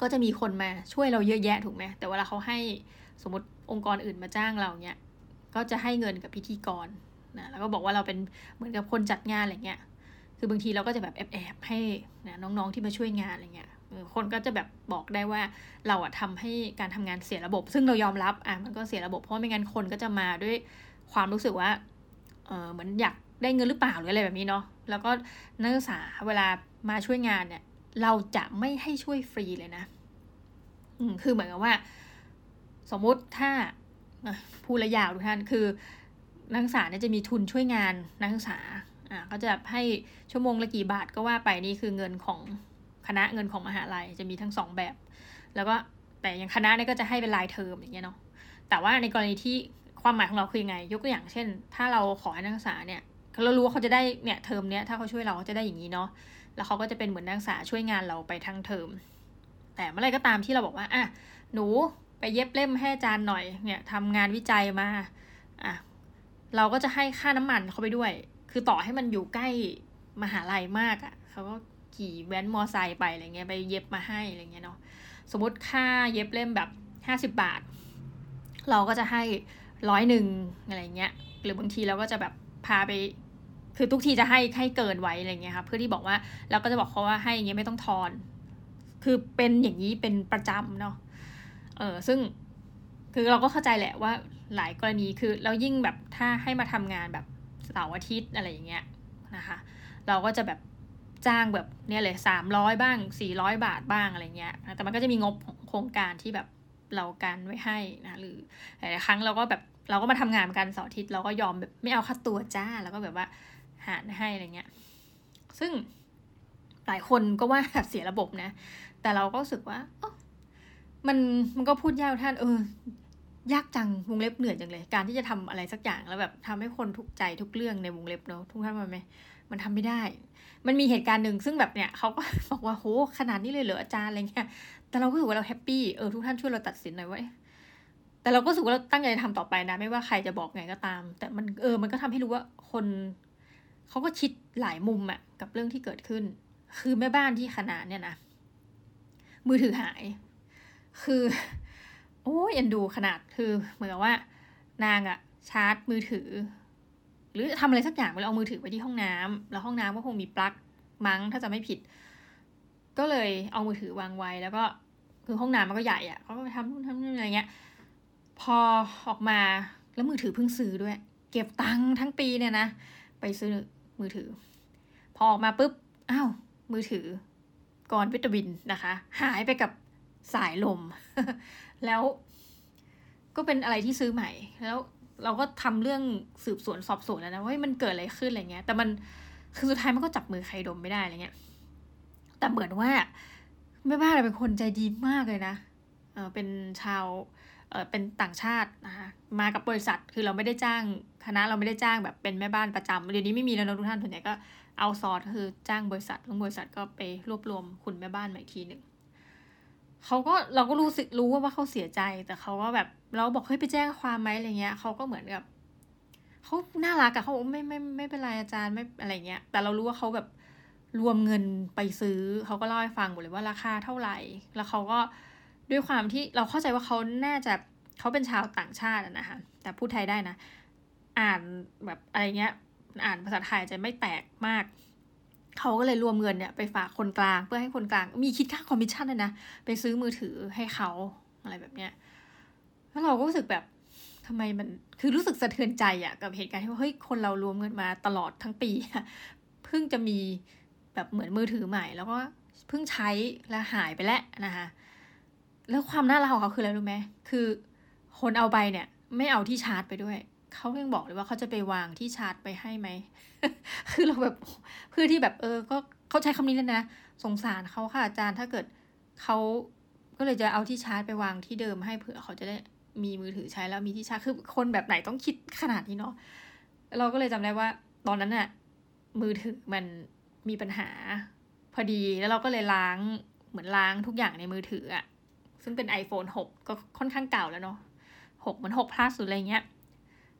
ก็จะมีคนมาช่วยเราเยอะแยะถูกไหมแต่เวลาเขาให้สมมติองค์กรอื่นมาจ้างเราเนี้ยก็จะให้เงินกับพิธีกรนะแล้วก็บอกว่าเราเป็นเหมือนกับคนจัดงานอะไรเงี้ยคือบางทีเราก็จะแบบแอบๆให้นะน้องๆที่มาช่วยงานอะไรเงี้ย คนก็จะแบบบอกได้ว่าเราอะทำให้การทำงานเสียระบบซึ่งเรายอมรับอ่ะมันก็เสียระบบเพราะไม่งั้นคนก็จะมาด้วยความรู้สึกว่าเออเหมือนอยากได้เงินหรือเปล่าหรืออะไรแบบนี้เนาะแล้วก็นักศึกษาเวลามาช่วยงานเนี่ยเราจะไม่ให้ช่วยฟรีเลยนะอืมคือเหมือนกับว่าสมมติถ้าผู้ละยาวทุกท่านคือนักศึกษาเนี่ยจะมีทุนช่วยงานนักศึกษาอ่าก็จะให้ชั่วโมงละกี่บาทก็ว่าไปนี่คือเงินของคณะเงินของมหาลัยจะมีทั้งสองแบบแล้วก็แต่อย่างคณะเนี่ยก็จะให้เป็นรายเทอมอย่างเงี้ยเนาะแต่ว่าในกรณีที่ความหมายของเราคือยังไงยกตัวอย่างเช่นถ้าเราขอให้นักศึกษาเนี่ยเรารู้ว่าเขาจะได้เนี่ยเทอมเนี้ยถ้าเขาช่วยเราเขาจะได้อย่างนี้เนาะแล้วเขาก็จะเป็นเหมือนนักศึกษาช่วยงานเราไปทั้งเทอมแต่เมื่อไรก็ตามที่เราบอกว่าอ่ะหนูไปเย็บเล่มให้อาจารย์หน่อยเนี่ยทำงานวิจัยมาอ่ะเราก็จะให้ค่าน้ำมันเขาไปด้วยคือต่อให้มันอยู่ใกล้มหาลัยมากอ่ะเขาก็ขี่แว้นมอไซค์ไปอะไรเงี้ยไปเย็บมาให้อะไรเงี้ยเนาะสมมติค่าเย็บเล่มแบบห้าสิบบาทเราก็จะให้ร้อยหนึ่งอะไรเงี้ยหรือบางทีเราก็จะแบบพาไปคือทุกทีจะให้ให้เกินไว้อะไรเงี้ยค่ะเพื่อที่บอกว่าเราก็จะบอกเขาว่าให้อย่างเงี้ยไม่ต้องทอนคือเป็นอย่างนี้เป็นประจำเนาะเออซึ่งคือเราก็เข้าใจแหละว่าหลายกรณีคือเรายิ่งแบบถ้าให้มาทำงานแบบเสาร์อาทิตย์อะไรอย่างเงี้ยนะคะเราก็จะแบบจ้างแบบเนี่ยเลยสามร้อยบ้างสี่ร้อยบาทบ้างอะไรเงี้ยแต่มันก็จะมีงบโครงการที่แบบเรากันไว้ให้นะหรือหลายครั้งเราก็แบบเราก็มาทำงานกันเสาร์อาทิตย์เราก็ยอมแบบไม่เอาค่าตัวจ้าแล้วก็แบบว่าหาให้อะไรเงี้ยซึ่งหลายคนก็ว่าแบบเสียระบบนะแต่เราก็รู้สึกว่ามันมันก็พูดยากท่านเออยากจังวงเล็บเหนื่อยจังเลยการที่จะทำอะไรสักอย่างแล้วแบบทำให้คนทุกใจทุกเรื่องในวงเล็บเนาะทุกท่านมันไหมมันทำไม่ได้มันมีเหตุการณ์หนึ่งซึ่งแบบเนี่ยเขาก็บอกว่าโหขนาดนี้เลยเหรออาจารย์อะไรเงี้ยแต่เราก็รู้สึกว่าเราแฮปปี้เออทุกท่านช่วยเราตัดสินหน่อยไว้แต่เราก็รู้สึกว่าเราตั้งใจทำต่อไปนะไม่ว่าใครจะบอกไงก็ตามแต่มันเออมันก็ทำให้รู้ว่าคนเขาก็คิดหลายมุมอะกับเรื่องที่เกิดขึ้นคือแม่บ้านที่ขนาดเนี่ยนะมือถือหายคือโอ้ยเอ็นดูขนาดคือเหมือนว่านางอะชาร์จมือถือหรือทำอะไรสักอย่างไปแล้วเอามือถือไปที่ห้องน้ำแล้วห้องน้ำก็คงมีปลั๊กมั้งถ้าจะไม่ผิดก็เลยเอามือถือวางไว้แล้วก็คือห้องน้ำมันก็ใหญ่อะเขาก็ไปทำนู่นทำนี่อะไรเงี้ยพอออกมาแล้วมือถือเพิ่งซื้อด้วยเก็บตังค์ทั้งปีเนี่ยนะไปซื้อมือถือพอออกมาปุ๊บอ้าวมือถือก้อนวิตามินนะคะหายไปกับสายลม แล้วก็เป็นอะไรที่ซื้อใหม่แล้วเราก็ทำเรื่องสืบสวนสอบสวนแล้วนะว่ามันเกิดอะไรขึ้นอะไรเงี้ยแต่มันคือสุดท้ายมันก็จับมือใครดมไม่ได้อะไรเงี้ยแต่เหมือนว่าแม่บ้านเป็นคนใจดีมากเลยนะเออเป็นชาวเออเป็นต่างชาตินะคะมากับบริษัทคือเราไม่ได้จ้างคณะเราไม่ได้จ้างแบบเป็นแม่บ้านประจำเดี๋ยวนี้ไม่มีแล้วนะทุกท่านส่วนใหญ่ก็เอาซอสคือจ้างบริษัทแล้วบริษัทก็ไปรวบรวมคุณแม่บ้านใหม่ทีหนึ่งเขาก็เราก็รู้สึกรู้ว่าว่าเขาเสียใจแต่เขาก็แบบเราบอกเฮ้ยไปแจ้งความไหมอะไรเงี้ยเขาก็เหมือนกับเขาน่ารักอะเขาไม่ไม่ไม่เป็นไรอาจารย์ไม่อะไรเงี้ยแต่เรารู้ว่าเขาแบบรวมเงินไปซื้อเขาก็เล่าให้ฟังหมดเลยว่าราคาเท่าไหร่แล้วเขาก็ด้วยความที่เราเข้าใจว่าเขาน่าจะเขาเป็นชาวต่างชาตินะคะแต่พูดไทยได้นะอ่านแบบอะไรเงี้ยอ่านภาษาไทยจะไม่แตกมากเขาก็เลยรวมเงินเนี่ยไปฝากคนกลางเพื่อให้คนกลางมีคิดค่าคอมมิชชั่นด้วยนะไปซื้อมือถือให้เขาอะไรแบบเนี้ยแล้วเราก็รู้สึกแบบทำไมมันคือรู้สึกสะเทือนใจอะกับเหตุการณ์ที่ว่าเฮ้ยคนเรารวมเงินมาตลอดทั้งปีเพิ่งจะมีแบบเหมือนมือถือใหม่แล้วก็เพิ่งใช้แล้วหายไปแล้วนะคะแล้วความน่ารักของเขาคืออะไรรู้ไหมคือคนเอาไปเนี่ยไม่เอาที่ชาร์จไปด้วยเขายังบอกเลยว่าเขาจะไปวางที่ชาร์จไปให้ไหม คือเราแบบเพื่อที่แบบเออก็เขาใช้คำนี้เลยนะสงสารเขาค่ะอาจารย์ถ้าเกิดเขาก็เลยจะเอาที่ชาร์จไปวางที่เดิมให้เผื่อเขาจะได้มีมือถือใช้แล้วมีที่ชาร์จคือคนแบบไหนต้องคิดขนาดนี้เนาะเราก็เลยจำได้ว่าตอนนั้นน่ะมือถือมันมีปัญหาพอดีแล้วเราก็เลยล้างเหมือนล้างทุกอย่างในมือถืออ่ะซึ่งเป็น ไอโฟนหก ก็ค่อนข้างเก่าแล้วเนาะหกเหมือนหก plus อะไรเงี้ย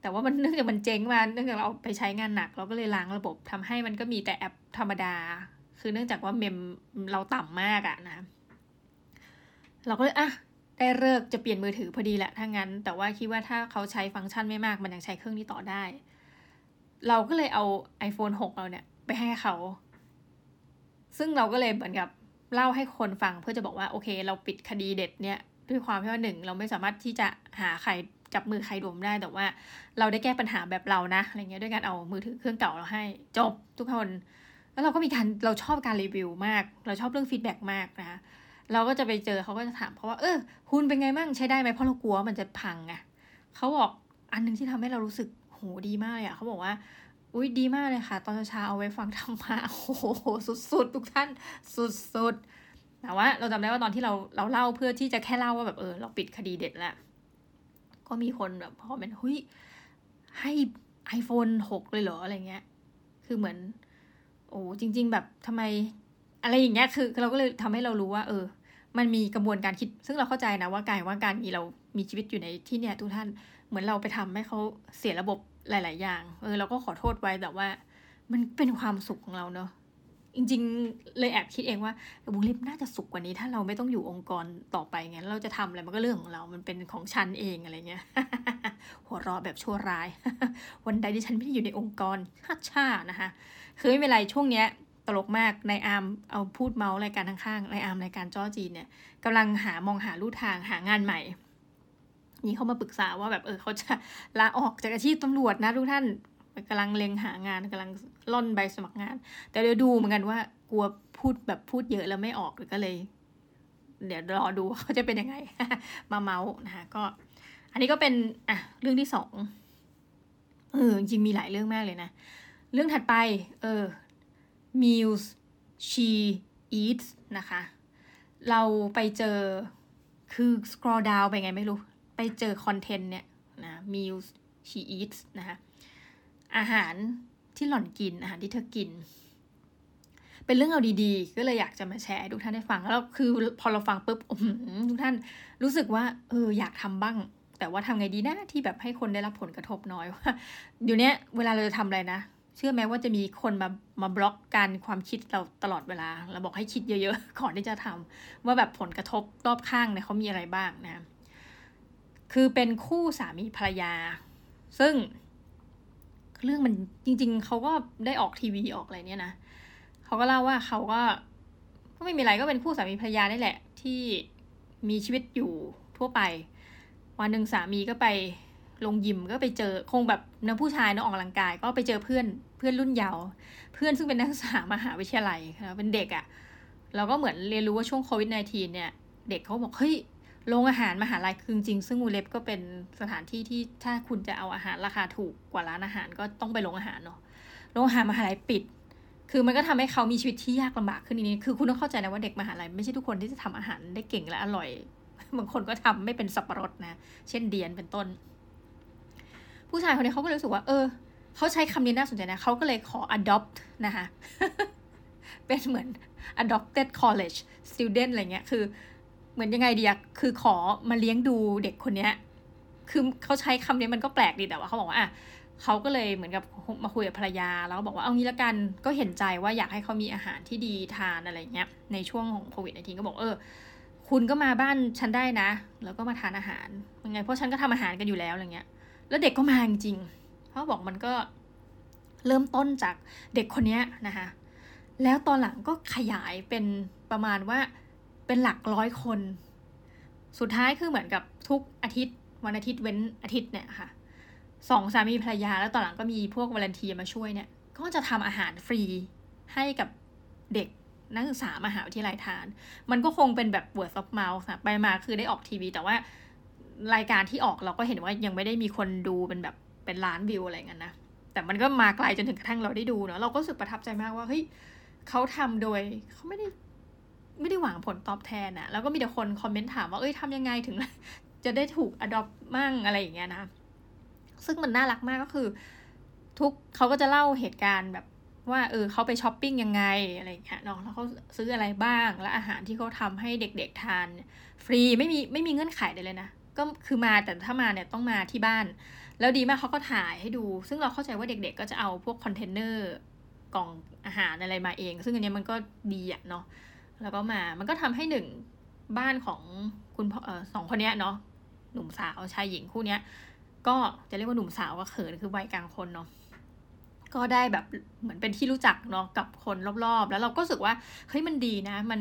แต่ว่ามันเนื่องจากมันเจ๊งมาเนื่องจากเราไปใช้งานหนักเราก็เลยล้างระบบทำให้มันก็มีแต่แอปธรรมดาคือเนื่องจากว่าเมมเราต่ำมากอะนะเราก็เลยอ่ะได้เลิกจะเปลี่ยนมือถือพอดีแหละถ้างั้นแต่ว่าคิดว่าถ้าเขาใช้ฟังก์ชันไม่มากมันยังใช้เครื่องนี้ต่อได้เราก็เลยเอา ไอโฟนหกเราเนี่ยไปให้เขาซึ่งเราก็เลยเหมือนกับ เล่าให้คนฟังเพื่อจะบอกว่าโอเคเราปิดคดีเด็ดเนี่ยด้วยความที่ว่าหนึ่งเราไม่สามารถที่จะหาใครจับมือใครดมได้แต่ว่าเราได้แก้ปัญหาแบบเรานะอะไรเงี้ยด้วยการเอามือถือเครื่องเก่าเราให้จบทุกคนแล้วเราก็มีการเราชอบการรีวิวมากเราชอบเรื่องฟีดแบ็กมากนะคะเราก็จะไปเจอเขาก็จะถามเพราะว่าเออคุณเป็นไงมั่งใช้ได้ไหมเพราะเรากลัวมันจะพังไงเขาบอกอันนึงที่ทำให้เรารู้สึกโหดีมากเลยอ่ะเขาบอกว่าอุ้ยดีมากเลยค่ะตอนเช้าเอาไว้ฟังธรรมะโอ้โหสุดๆทุกท่านสุดๆแต่ว่าเราจำได้ว่าตอนที่เราเราเล่าเพื่อที่จะแค่เล่าว่าแบบเออเราปิดคดีเด็ดแล้วก็มีคนแบบคอมเมนต์เฮ้ยให้ ไอโฟนหก เลยเหรออะไรเงี้ยคือเหมือนโอ้จริงๆแบบทำไมอะไรอย่างเงี้ยคือเราก็เลยทำให้เรารู้ว่าเออมันมีกระบวนการคิดซึ่งเราเข้าใจนะว่าการว่าการมีเรามีชีวิตอยู่ในที่เนี่ยทุกท่านเหมือนเราไปทำให้เขาเสียระบบหลายๆอย่างเออเราก็ขอโทษไว้แต่ว่ามันเป็นความสุขของเราเนาะจริงๆเลยแอบคิดเองว่าวงเล็บน่าจะสุขกว่านี้ถ้าเราไม่ต้องอยู่องค์กรต่อไปไงเราจะทำอะไรมันก็เรื่องของเรามันเป็นของฉันเองอะไรเงี้ย หัวเราะแบบชั่วร้าย วันใดที่ฉันไม่ได้อยู่ในองค์กรช่าๆนะคะคือไม่เป็นไรช่วงเนี้ยตลกมากในอาร์มเอาพูดเมาส์รายการข้างๆในอาร์มรายการจ้อจีนเนี่ยกำลังหามองหาลู่ทางหางานใหม่นี่เขามาปรึกษาว่าแบบเออเขาจะลาออกจากอาชีพตำรวจนะทุกท่านกำลังเล็งหางานกำลังล่อนใบสมัครงานแต่เดี๋ยวดูเหมือนกันว่ากลัวพูดแบบพูดเยอะแล้วไม่ออกก็เลยเดี๋ยวรอดูเขาจะเป็นยังไง มาเมาส์นะคะก็อันนี้ก็เป็นอ่ะเรื่องที่สองเออจริงมีหลายเรื่องมากเลยนะเรื่องถัดไปเออ Meals She Eats นะคะเราไปเจอคือ scroll down ไปไงไม่รู้ไปเจอคอนเทนต์เนี่ยนะ Meals She Eats นะคะอาหารที่หล่อนกินอาหารที่เธอกินเป็นเรื่องเอาดีๆก็เลยอยากจะมาแชร์ให้ทุกท่านได้ฟังแล้วคือพอเราฟังปุ๊บทุกท่านรู้สึกว่าเอออยากทำบ้างแต่ว่าทำไงดีนะที่แบบให้คนได้รับผลกระทบน้อยว่าเดี๋ยวนี้เวลาเราจะทำอะไรนะเชื่อไหมว่าจะมีคนมามาบล็อกการความคิดเราตลอดเวลาเราบอกให้คิดเยอะๆก่อนที่จะทำว่าแบบผลกระทบรอบข้างเนี่ยเขามีอะไรบ้างนะคือเป็นคู่สามีภรรยาซึ่งเรื่องมันจริงๆเขาก็ได้ออกทีวีออกอะไรเนี่ยนะเขาก็เล่าว่าเขาก็ก็ไม่มีอะไรก็เป็นคู่สามีภรรยานี่แหละที่มีชีวิตอยู่ทั่วไปวันหนึ่งสามีก็ไปลงยิมก็ไปเจอคงแบบน้องผู้ชายน้องออกกำลังกายก็ไปเจอเพื่อนเพื่อนรุ่นเยาว์เพื่อนซึ่งเป็นนักศึกษามหาวิทยาลัยเป็นเด็กอ่ะเราก็เหมือนเรียนรู้ว่าช่วงโควิดสิบเก้า เนี่ยเด็กเขาบอกเฮ้ยโรงอาหารมหาลัยคือจริงซึ่งมูเล็บก็เป็นสถานที่ที่ถ้าคุณจะเอาอาหารราคาถูกกว่าร้านอาหารก็ต้องไปโรงอาหารเนาะโรงอาหารมหาลัยปิดคือมันก็ทำให้เขามีชีวิตที่ยากลำบากขึ้นนิดนึงคือคุณต้องเข้าใจนะว่าเด็กมหาลัยไม่ใช่ทุกคนที่จะทำอาหารได้เก่งและอร่อยบางคนก็ทำไม่เป็นสับปะรดนะเช่นเดียนเป็นต้นผู้ชายคนนี้เขาก็รู้สึกว่าเออเขาใช้คำนี้น่าสนใจนะเขาก็เลยขอ adopt นะคะ เป็นเหมือน adopted college student อะไรเงี้ยคือเหมือนยังไงดีอะคือขอมาเลี้ยงดูเด็กคนเนี้ยคือเขาใช้คำนี้มันก็แปลกดีแต่ว่าเขาบอกว่าอ่ะเขาก็เลยเหมือนกับมาคุยกับภรรยาแล้วก็บอกว่าเอางี้ละกันก็เห็นใจว่าอยากให้เขามีอาหารที่ดีทานอะไรเงี้ยในช่วงของโควิดสิบเก้าก็บอกเออคุณก็มาบ้านฉันได้นะแล้วก็มาทานอาหารยังไงเพราะฉันก็ทำอาหารกันอยู่แล้วอะไรเงี้ยแล้วเด็กก็มาจริงเขาบอกมันก็เริ่มต้นจากเด็กคนเนี้ยนะคะแล้วตอนหลังก็ขยายเป็นประมาณว่าเป็นหลักร้อยคนสุดท้ายคือเหมือนกับทุกอาทิตย์วันอาทิตย์เว้นอาทิตย์เนี่ยค่ะสองสามีภรรยาแล้วตอนหลังก็มีพวกวอลันเทียร์มาช่วยเนี่ยก็จะทำอาหารฟรีให้กับเด็กนักศึกษามหาวิทยาลัยทานมันก็คงเป็นแบบword of mouthไปมาคือได้ออกทีวีแต่ว่ารายการที่ออกเราก็เห็นว่ายังไม่ได้มีคนดูเป็นแบบเป็นล้านวิวอะไรเงี้ยนะแต่มันก็มาไกลจนถึงกระทั่งเราได้ดูเนาะเราก็รู้สึกประทับใจมากว่าเฮ้ยเขาทำโดยเขาไม่ได้ไม่ได้หวังผลตอบแทนนะแล้วก็มีแต่คนคอมเมนต์ถามว่าเอ้ยทำยังไงถึงจะได้ถูก adopt มั่งอะไรอย่างเงี้ยนะซึ่งมันน่ารักมากก็คือทุกเขาก็จะเล่าเหตุการณ์แบบว่าเออเขาไปช้อปปิ้งยังไงอะไรอย่างเงี้ยเนาะแล้วเขาซื้ออะไรบ้างและอาหารที่เขาทำให้เด็กๆทานฟรีไม่มีไม่มีเงื่อนไขใดเลยนะก็คือมาแต่ถ้ามาเนี่ยต้องมาที่บ้านแล้วดีมากเขาก็ถ่ายให้ดูซึ่งเราเข้าใจว่าเด็กๆ ก็จะเอาพวกคอนเทนเนอร์กล่องอาหารอะไรมาเองซึ่งอันนี้มันก็ดีอ่ะเนาะแล้วก็มามันก็ทำให้หนึ่งบ้านของคุณเอ่อสองคนเนี้ยเนาะหนุ่มสาวชายหญิงคู่เนี้ยก็จะเรียกว่าหนุ่มสาวก็เขินคือวัยกลางคนเนาะก็ได้แบบเหมือนเป็นที่รู้จักเนาะกับคนรอบๆแล้วเราก็รู้สึกว่าเฮ้ยมันดีนะมัน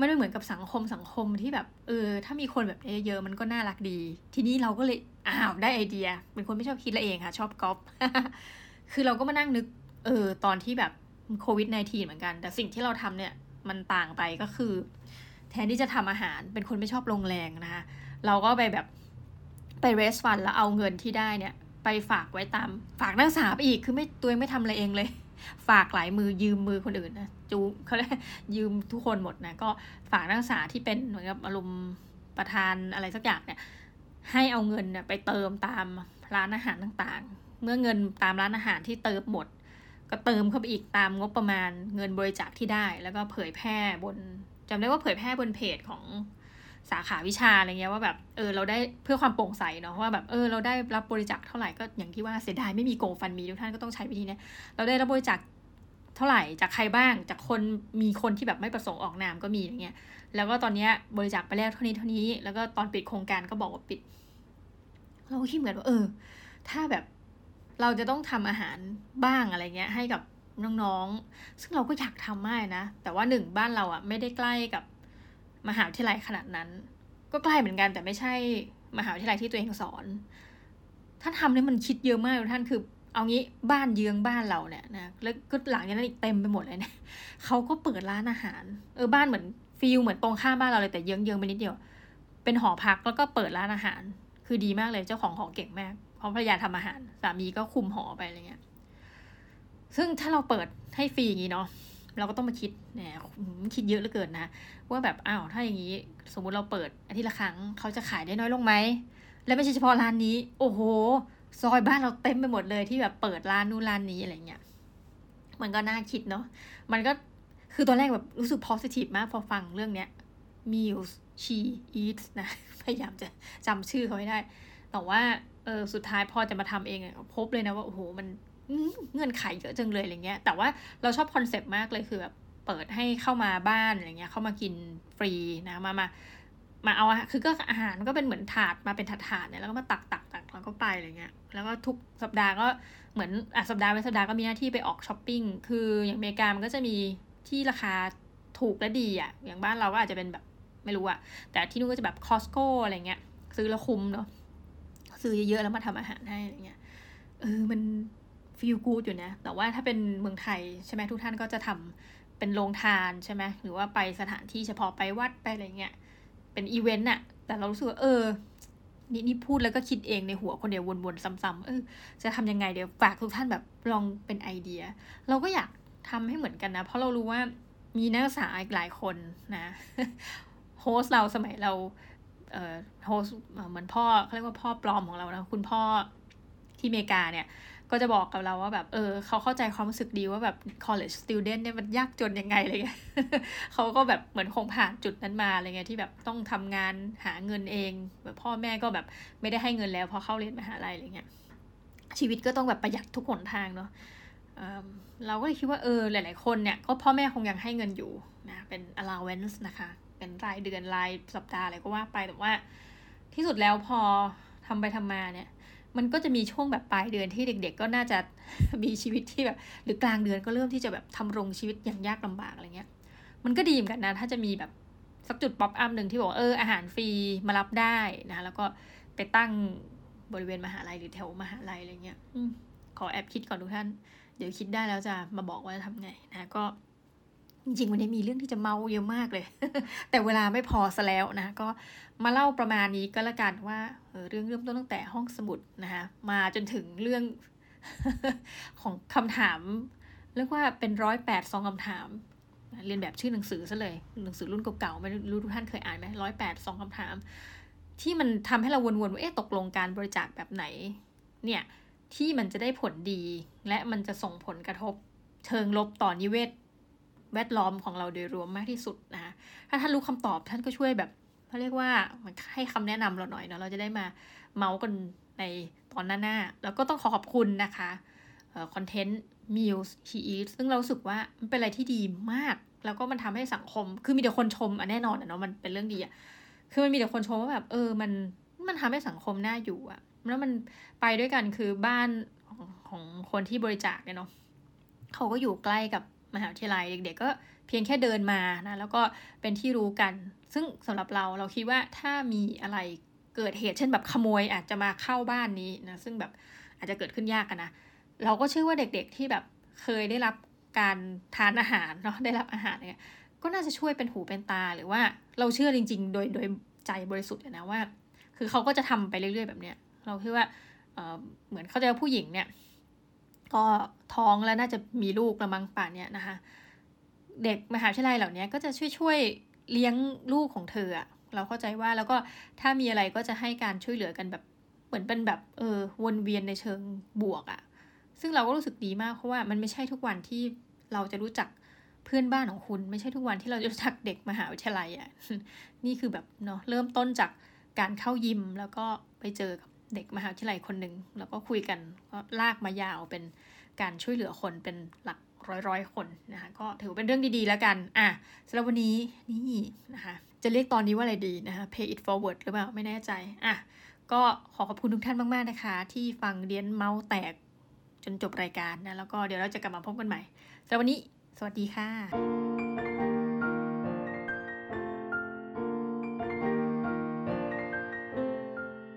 มันไม่เหมือนกับสังคมสังคมที่แบบเออถ้ามีคนแบบเยอะๆมันก็น่ารักดีทีนี้เราก็เลยอ้าวได้ไอเดียเป็นคนไม่ชอบคิดละเองค่ะชอบก๊อป คือเราก็มานั่งนึกเออตอนที่แบบโควิดสิบเก้า เหมือนกันแต่สิ่งที่เราทำเนี่ยมันต่างไปก็คือแทนที่จะทำอาหารเป็นคนไม่ชอบลงแรงนะคะเราก็ไปแบบไปเรสฟันแล้วเอาเงินที่ได้เนี่ยไปฝากไว้ตามฝากนักศึกษาอีกคือไม่ตัวเองไม่ทำอะไรเองเลยฝากหลายมือยืมมือคนอื่นนะจูเขาเรียกยืมทุกคนหมดนะก็ฝากนักศึกษาที่เป็นเหมือนกับอารมณ์ประธานอะไรสักอย่างเนี่ยให้เอาเงินเนี่ยไปเติมตามร้านอาหารต่างๆเมื่อเงินตามร้านอาหารที่เติมหมดก็เติมเข้าไปอีกตามงบประมาณเงินบริจาคที่ได้แล้วก็เผยแพร่บนจำได้ว่าเผยแพร่บนเพจของสาขาวิชาอะไรเงี้ยว่าแบบเออเราได้เพื่อความโปร่งใสเนาะว่าแบบเออเราได้รับบริจาคเท่าไหร่ก็อย่างที่ว่าเสียดายไม่มีGoFundMeทุกท่านก็ต้องใช้วิธีนี้เราได้รับบริจาคเท่าไหร่จากใครบ้างจากคนมีคนที่แบบไม่ประสงค์ออกนามก็มีอย่างเงี้ยแล้วก็ตอนเนี้ยบริจาคไปแล้วเท่านี้เท่านี้แล้วก็ตอนปิดโครงการก็บอกว่าปิดเราคิดเหมือนว่าเออถ้าแบบเราจะต้องทำอาหารบ้างอะไรเงี้ยให้กับน้องๆซึ่งเราก็อยากทำมากนะแต่ว่าหนึ่งบ้านเราอ่ะไม่ได้ใกล้กับมหาวิทยาลัยขนาดนั้นก็ใกล้เหมือนกันแต่ไม่ใช่มหาวิทยาลัยที่ตัวเองสอนถ้าทำเนี่ยมันคิดเยอะมากท่านคือเอางี้บ้านเยื้องบ้านเราเนี่ยนะแล้วก็หลังจากนั้นอีกเต็มไปหมดเลยนะเขาก็เปิดร้านอาหารเออบ้านเหมือนฟิลเหมือนตรงข้ามบ้านเราเลยแต่เยื้องๆไปนิดเดียวเป็นหอพักแล้วก็เปิดร้านอาหารคือดีมากเลยเจ้าของหอเก่งมากเพราะภรรยาทำอาหารสามีก็คุมหอไปอะไรเงี้ยซึ่งถ้าเราเปิดให้ฟรีอย่างนี้เนาะเราก็ต้องมาคิดเนี่ยคิดเยอะเหลือเกินนะว่าแบบอ้าวถ้าอย่างนี้สมมุติเราเปิดอาทิตย์ละครั้งเขาจะขายได้น้อยลงไหมและไม่ใช่เฉพาะร้านนี้โอ้โหซอยบ้านเราเต็มไปหมดเลยที่แบบเปิดร้านนู่นร้านนี้อะไรเงี้ยมันก็น่าคิดเนาะมันก็คือตอนแรกแบบรู้สึก positive มากพอฟังเรื่องเนี้ย Meals She Eats นะพยายามจะจำชื่อเขาให้ได้แต่ว่าเออสุดท้ายพอจะมาทำเองพบเลยนะว่าโอ้โหมันเงื่อนไขเยอะจังเลยอะไรเงี้ยแต่ว่าเราชอบคอนเซปต์มากเลยคือแบบเปิดให้เข้ามาบ้านอะไรเงี้ยเข้ามากินฟรีนะมามามาเอาคือก็อาหารก็เป็นเหมือนถาดมาเป็นถาดๆเนี่ยแล้วก็มาตักตักตักแล้วก็ไปอะไรเงี้ยแล้วก็ทุกสัปดาห์ก็เหมือนอ่ะสัปดาห์เว้นสัปดาห์ก็มีหน้าที่ไปออกช้อปปิ้งคืออย่างอเมริกามันก็จะมีที่ราคาถูกและดีอ่ะอย่างบ้านเราก็อาจจะเป็นแบบไม่รู้อ่ะแต่ที่นู่นก็จะแบบ Costco อะไรเงี้ยซื้อแล้วคุ้มเนาะซื้อเยอะๆแล้วมาทำอาหารให้อะไรเงี้ยเออมันฟีลกู๊ดอยู่นะแต่ว่าถ้าเป็นเมืองไทยใช่ไหมทุกท่านก็จะทำเป็นโรงทานใช่ไหมหรือว่าไปสถานที่เฉพาะไปวัดไปอะไรเงี้ยเป็นอีเวนต์อะแต่เรารู้สึกว่าเออนี่นี่พูดแล้วก็คิดเองในหัวคนเดียววนๆซ้ำๆเออจะทำยังไงเดี๋ยวฝากทุกท่านแบบลองเป็นไอเดียเราก็อยากทำให้เหมือนกันนะเพราะเรารู้ว่ามีนักศึกษาอีกหลายคนนะโฮสต์เราสมัยเราเออโฮสต์เหมือนพ่อเขาเรียกว่าพ่อปลอมของเรานะคุณพ่อที่อเมริกาเนี่ยก็จะบอกกับเราว่าแบบเออเขาเข้าใจความรู้สึกดีว่าแบบ college student เนี่ยมันยากจนยังไงอะไรเงี้ย เขาก็แบบเหมือนคงผ่านจุดนั้นมาอะไรเงี้ยที่แบบต้องทำงานหาเงินเองแบบพ่อแม่ก็แบบไม่ได้ให้เงินแล้วพอเข้าเรียนมหาลัยอะไรเงี้ยชีวิตก็ต้องแบบประหยัดทุกหนทางเนาะ เ, เราก็เลยคิดว่าเออหลายๆคนเนี่ยก็พ่อแม่คงยังให้เงินอยู่นะเป็น allowance นะคะเป็นรายเดือนรายสัปดาห์อะไรก็ว่าไปแต่ว่าที่สุดแล้วพอทำไปทำมาเนี่ยมันก็จะมีช่วงแบบปลายเดือนที่เด็กๆก็น่าจะมีชีวิตที่แบบหรือกลางเดือนก็เริ่มที่จะแบบทำรงชีวิตอย่างยากลำบากอะไรเงี้ยมันก็ดีเหมือนกันนะถ้าจะมีแบบสักจุดป๊อปอัพหนึ่งที่บอกเอออาหารฟรีมารับได้นะแล้วก็ไปตั้งบริเวณมหาลัยหรือแถวมหาลัยอะไรเงี้ยขอแอบคิดก่อนทุกท่านเดี๋ยวคิดได้แล้วจะมาบอกว่าทำไงนะก็จริงๆวันนี้มีเรื่องที่จะเมาเยอะมากเลย แต่เวลาไม่พอซะแล้วนะก็มาเล่าประมาณนี้ก็แล้วกันว่า เอ่อ เรื่องเริ่มต้นตั้งแต่ห้องสมุดนะคะมาจนถึงเรื่อง ของคำถามเรียกว่าเป็นหนึ่งร้อยแปดสองคำถามเรียนแบบชื่อหนังสือซะเลยหนังสือรุ่นเก่าๆไม่รู้ทุกท่านเคยอ่านไหมหนึ่งร้อยแปดสองคำถามที่มันทำให้เราวนๆว่าเอ๊ะตกลงการบริจาคแบบไหนเนี่ยที่มันจะได้ผลดีและมันจะส่งผลกระทบเชิงลบต่อนิเวศแวดล้อมของเราโดยรวมมากที่สุดนะคะถ้าท่านรู้คำตอบท่านก็ช่วยแบบเขาเรียกว่าให้คำแนะนำเราหน่อยเนาะเราจะได้มาเมาส์กันในตอนหน้าๆแล้วก็ต้องขอขอบคุณนะคะคอนเทนต์ Meals She Eats ซึ่งเรารู้สึกว่ามันเป็นอะไรที่ดีมากแล้วก็มันทำให้สังคมคือมีแต่คนชมอ่ะแน่นอนอ่ะเนาะมันเป็นเรื่องดีอ่ะคือมันมีแต่คนชมว่าแบบเออมันมันทำให้สังคมน่าอยู่อ่ะแล้วมันไปด้วยกันคือบ้านของคนที่บริจาคเนี่ยเนาะเขาก็อยู่ใกล้กับ มหาวิทยาลัยเด็กๆก็เพียงแค่เดินมานะแล้วก็เป็นที่รู้กันซึ่งสำหรับเราเราคิดว่าถ้ามีอะไรเกิดเหตุเช่นแบบขโมยอาจจะมาเข้าบ้านนี้นะซึ่งแบบอาจจะเกิดขึ้นยากกันนะเราก็เชื่อว่าเด็กๆที่แบบเคยได้รับการทานอาหารเนาะได้รับอาหารเนี่ยก็น่าจะช่วยเป็นหูเป็นตาหรือว่าเราเชื่อจริงๆโดยโดยใจบริสุทธิ์นะว่าคือเขาก็จะทำไปเรื่อยๆแบบเนี้ยเราคิดว่าเอ่อเหมือนเขาจะผู้หญิงเนี่ยก็ท้องแล้วน่าจะมีลูกละมั้งป่านเนี้ยนะคะเด็กมหาวิทยาลัยเหล่านี้ก็จะช่วยๆเลี้ยงลูกของเธออะเราเข้าใจว่าแล้วก็ถ้ามีอะไรก็จะให้การช่วยเหลือกันแบบเหมือนเป็นแบบเออวนเวียนในเชิงบวกอะซึ่งเราก็รู้สึกดีมากเพราะว่ามันไม่ใช่ทุกวันที่เราจะรู้จักเพื่อนบ้านของคุณไม่ใช่ทุกวันที่เราจะรู้จักเด็กมหาวิทยาลัยอะนี่คือแบบเนาะเริ่มต้นจากการเข้ายิมแล้วก็ไปเจอกับเด็กมหาวิทยาลัยคนหนึ่งแล้วก็คุยกันก็ลากมายาวเป็นการช่วยเหลือคนเป็นหลักร้อยๆคนนะคะก็ถือเป็นเรื่องดีๆแล้วกันอ่ะสำหรับวันนี้นี่นะคะจะเรียกตอนนี้ว่าอะไรดีนะคะ pay it forward หรือเปล่าไม่แน่ใจอ่ะก็ขอขอบคุณทุกท่านมากๆนะคะที่ฟังเดียนเมาแตกจนจบรายการนะแล้วก็เดี๋ยวเราจะกลับมาพบกันใหม่สำหรับวันนี้สวัสดีค่ะ